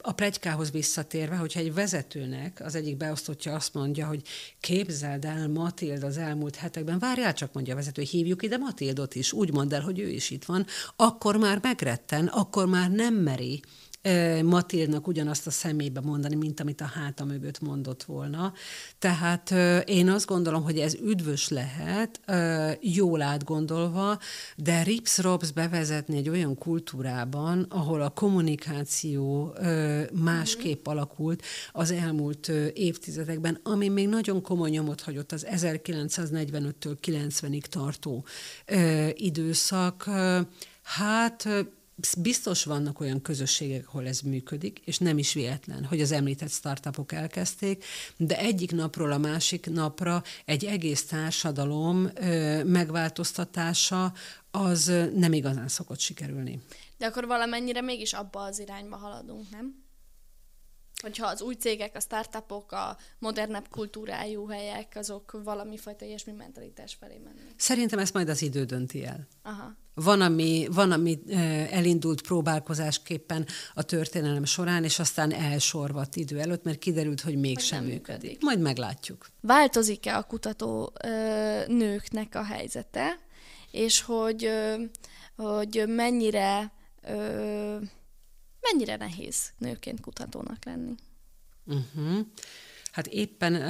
A pletykához visszatérve, hogyha egy vezetőnek az egyik beosztottja azt mondja, hogy képzeld el, Matilda az elmúlt hetekben, várjál csak, mondja a vezető, hívjuk ide Matildot is, úgy mondd el, hogy ő is itt van, akkor már megretten, akkor már nem meri Matildnak ugyanazt a szemébe mondani, mint amit a háta mögött mondott volna. Tehát én azt gondolom, hogy ez üdvös lehet, jól átgondolva, de rips-rops bevezetni egy olyan kultúrában, ahol a kommunikáció másképp alakult az elmúlt évtizedekben, ami még nagyon komoly nyomot hagyott az ezerkilencszáznegyvenöttől kilencvenig tartó időszak. Hát biztos vannak olyan közösségek, ahol ez működik, és nem is véletlen, hogy az említett startupok elkezdték, de egyik napról a másik napra egy egész társadalom ö, megváltoztatása az nem igazán szokott sikerülni. De akkor valamennyire mégis abba az irányba haladunk, nem? Hogyha az új cégek, a startupok, a modernebb kultúrájú helyek, azok valami fajta ilyesmi mentalitás felé mennek. Szerintem ezt majd az idő dönti el. Aha. Van, ami, van, ami elindult próbálkozásképpen a történelem során, és aztán elsorvadt idő előtt, mert kiderült, hogy mégsem működik. működik. Majd meglátjuk. Változik-e a kutató nőknek a helyzete, és hogy, hogy mennyire... Mennyire nehéz nőként kutatónak lenni? Uh-huh. Hát éppen uh,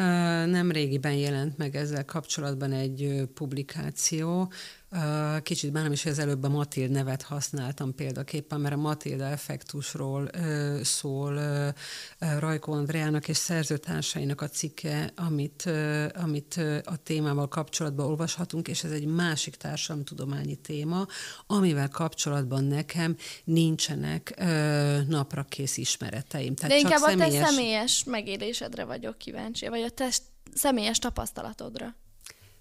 nemrégiben jelent meg ezzel kapcsolatban egy uh, publikáció. Uh, kicsit bánom is, hogy az előbb a Matild nevet használtam példaképpen, mert a Matilda effektusról uh, szól uh, uh, Rajkó Andreának és szerzőtársainak a cikke, amit, uh, amit uh, a témával kapcsolatban olvashatunk, és ez egy másik társadalomtudományi téma, amivel kapcsolatban nekem nincsenek uh, naprakész ismereteim. Tehát de inkább személyes... a te személyes megélésedre vagyok kíváncsi, vagy a te személyes tapasztalatodra.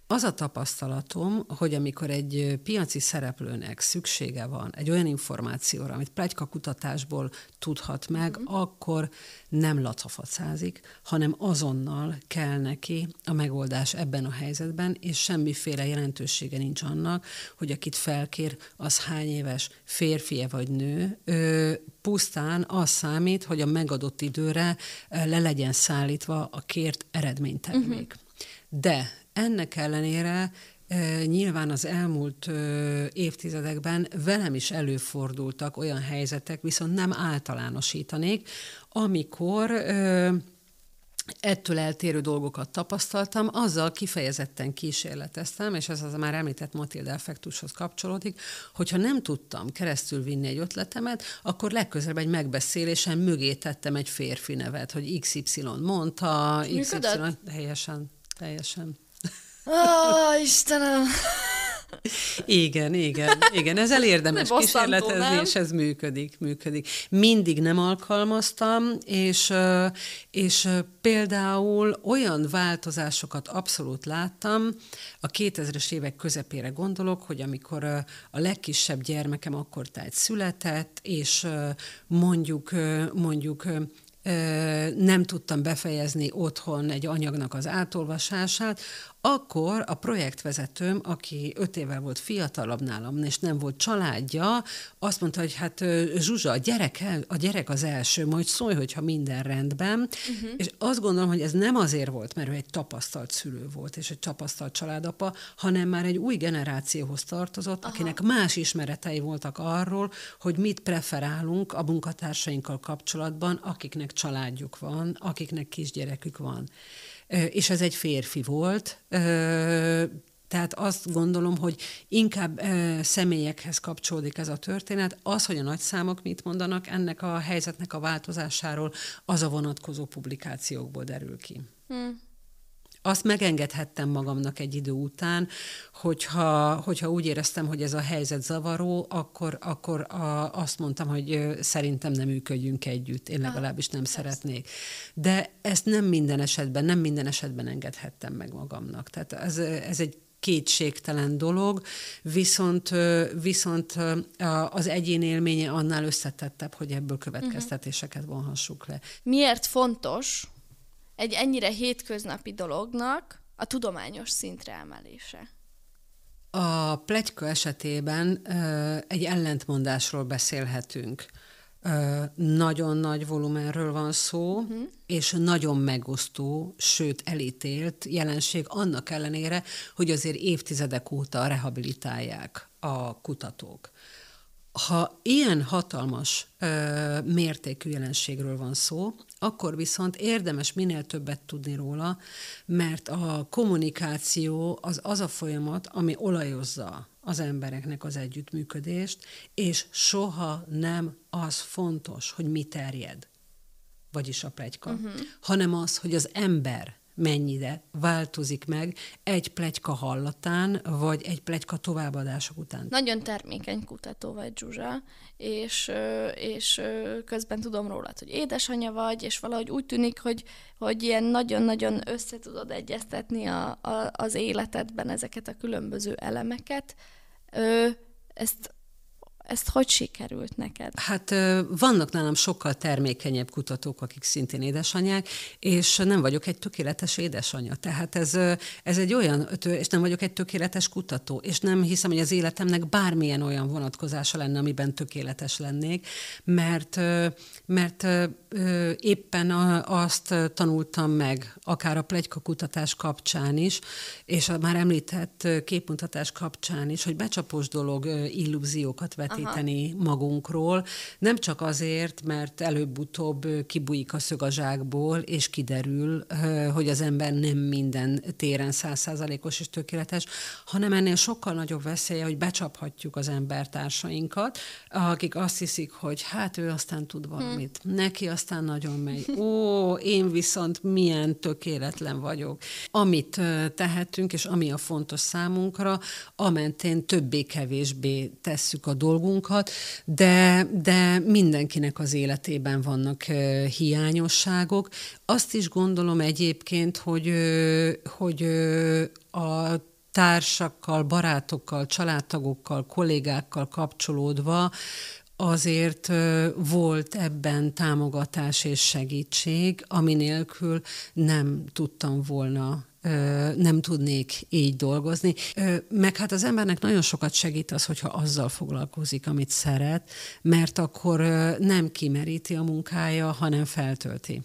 Az a tapasztalatom, hogy amikor egy piaci szereplőnek szüksége van egy olyan információra, amit pletykakutatásból tudhat meg, mm. akkor nem lacafacázik, hanem azonnal kell neki a megoldás ebben a helyzetben, és semmiféle jelentősége nincs annak, hogy akit felkér, az hány éves férfi-e vagy nő, pusztán az számít, hogy a megadott időre le legyen szállítva a kért eredménytermék. Mm-hmm. De ennek ellenére e, nyilván az elmúlt e, évtizedekben velem is előfordultak olyan helyzetek, viszont nem általánosítanék, amikor e, ettől eltérő dolgokat tapasztaltam, azzal kifejezetten kísérleteztem, és ez az már említett Matilda effektushoz kapcsolódik, hogyha nem tudtam keresztül vinni egy ötletemet, akkor legközelebb egy megbeszélésen mögé tettem egy férfi nevet, hogy iksz ipszilon mondta, iksz ipszilon helyesen. Teljesen. Ó, Istenem! Igen, igen, igen, ezzel érdemes kísérletezni, és ez működik, működik. Mindig nem alkalmaztam, és, és például olyan változásokat abszolút láttam, a kétezres évek közepére gondolok, hogy amikor a legkisebb gyermekem akkortájt született, és mondjuk, mondjuk nem tudtam befejezni otthon egy anyagnak az átolvasását, akkor a projektvezetőm, aki öt évvel volt fiatalabb nálam, és nem volt családja, azt mondta, hogy hát Zsuzsa, a gyerek, a gyerek az első, majd szólj, hogyha minden rendben. Uh-huh. És azt gondolom, hogy ez nem azért volt, mert ő egy tapasztalt szülő volt, és egy tapasztalt családapa, hanem már egy új generációhoz tartozott, aha. akinek más ismeretei voltak arról, hogy mit preferálunk a munkatársainkkal kapcsolatban, akiknek családjuk van, akiknek kisgyerekük van. És ez egy férfi volt, tehát azt gondolom, hogy inkább személyekhez kapcsolódik ez a történet. Az, hogy a nagyszámok mit mondanak, ennek a helyzetnek a változásáról az a vonatkozó publikációkból derül ki. Hmm. Azt megengedhettem magamnak egy idő után, hogyha, hogyha úgy éreztem, hogy ez a helyzet zavaró, akkor, akkor a, azt mondtam, hogy szerintem nem működjünk együtt, én legalábbis nem szeretnék. De ezt nem minden esetben, nem minden esetben engedhettem meg magamnak. Tehát ez, ez egy kétségtelen dolog, viszont, viszont az egyén élménye annál összetettebb, hogy ebből következtetéseket vonhassuk le. Miért fontos egy ennyire hétköznapi dolognak a tudományos szintre emelése? A pletyka esetében egy ellentmondásról beszélhetünk. Nagyon nagy volumenről van szó, uh-huh. és nagyon megosztó, sőt elítélt jelenség annak ellenére, hogy azért évtizedek óta rehabilitálják a kutatók. Ha ilyen hatalmas ö, mértékű jelenségről van szó, akkor viszont érdemes minél többet tudni róla, mert a kommunikáció az az a folyamat, ami olajozza az embereknek az együttműködést, és soha nem az fontos, hogy mi terjed, vagyis a pletyka, uh-huh. hanem az, hogy az ember mennyire változik meg egy pletyka hallatán, vagy egy pletyka továbbadások után. Nagyon termékeny kutató vagy, Zsuzsa, és, és közben tudom rólad, hogy édesanyja vagy, és valahogy úgy tűnik, hogy, hogy ilyen nagyon-nagyon össze tudod egyeztetni a, a, az életedben ezeket a különböző elemeket. Ezt Ezt hogy sikerült neked? Hát vannak nálam sokkal termékenyebb kutatók, akik szintén édesanyák, és nem vagyok egy tökéletes édesanyja. Tehát ez, ez egy olyan, és nem vagyok egy tökéletes kutató, és nem hiszem, hogy az életemnek bármilyen olyan vonatkozása lenne, amiben tökéletes lennék, mert, mert éppen azt tanultam meg, akár a pletyka kutatás kapcsán is, és a már említett képmutatás kapcsán is, hogy becsapós dolog illúziókat vet vetíteni magunkról, nem csak azért, mert előbb-utóbb kibújik a szög a zsákból, és kiderül, hogy az ember nem minden téren százszázalékos és tökéletes, hanem ennél sokkal nagyobb veszélye, hogy becsaphatjuk az embertársainkat, akik azt hiszik, hogy hát ő aztán tud valamit, hmm. neki aztán nagyon megy. Ó, én viszont milyen tökéletlen vagyok. Amit tehetünk, és ami a fontos számunkra, amentén többé-kevésbé tesszük a dolgokat, De, de mindenkinek az életében vannak uh, hiányosságok. Azt is gondolom egyébként, hogy, uh, hogy uh, a társakkal, barátokkal, családtagokkal, kollégákkal kapcsolódva azért uh, volt ebben támogatás és segítség, ami nélkül nem tudtam volna nem tudnék így dolgozni. Meg hát az embernek nagyon sokat segít az, hogyha azzal foglalkozik, amit szeret, mert akkor nem kimeríti a munkája, hanem feltölti.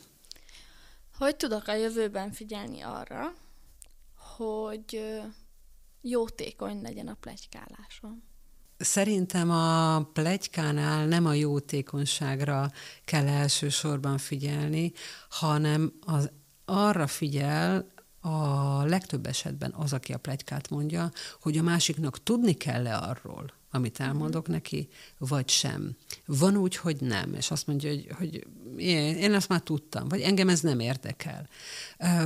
Hogy tudok a jövőben figyelni arra, hogy jótékony legyen a pletykálásom? Szerintem a pletykánál nem a jótékonyságra kell elsősorban figyelni, hanem az, arra figyel, a legtöbb esetben az, aki a pletykát mondja, hogy a másiknak tudni kell-e arról, amit elmondok neki, vagy sem. Van úgy, hogy nem, és azt mondja, hogy, hogy én, én ezt már tudtam, vagy engem ez nem érdekel.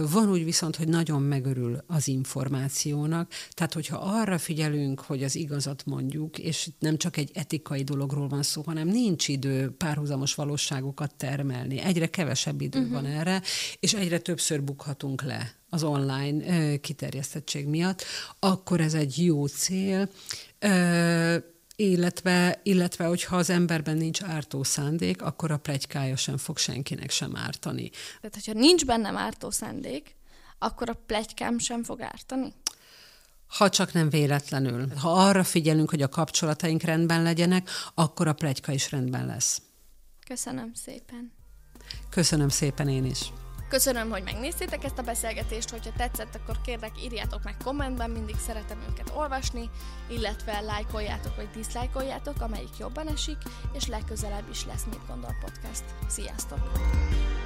Van úgy viszont, hogy nagyon megörül az információnak, tehát hogyha arra figyelünk, hogy az igazat mondjuk, és itt nem csak egy etikai dologról van szó, hanem nincs idő párhuzamos valóságokat termelni, egyre kevesebb idő uh-huh. van erre, és egyre többször bukhatunk le az online kiterjesztettség miatt, akkor ez egy jó cél, Ö, illetve, illetve, hogyha az emberben nincs ártó szándék, akkor a pletykája sem fog senkinek sem ártani. Tehát, hogyha nincs bennem ártó szándék, akkor a pletykám sem fog ártani? Ha csak nem véletlenül. Ha arra figyelünk, hogy a kapcsolataink rendben legyenek, akkor a pletyka is rendben lesz. Köszönöm szépen. Köszönöm szépen én is. Köszönöm, hogy megnéztétek ezt a beszélgetést, hogyha tetszett, akkor kérlek, írjátok meg kommentben, mindig szeretem őket olvasni, illetve lájkoljátok vagy diszlájkoljátok, amelyik jobban esik, és legközelebb is lesz Mit gondol podcast. Sziasztok!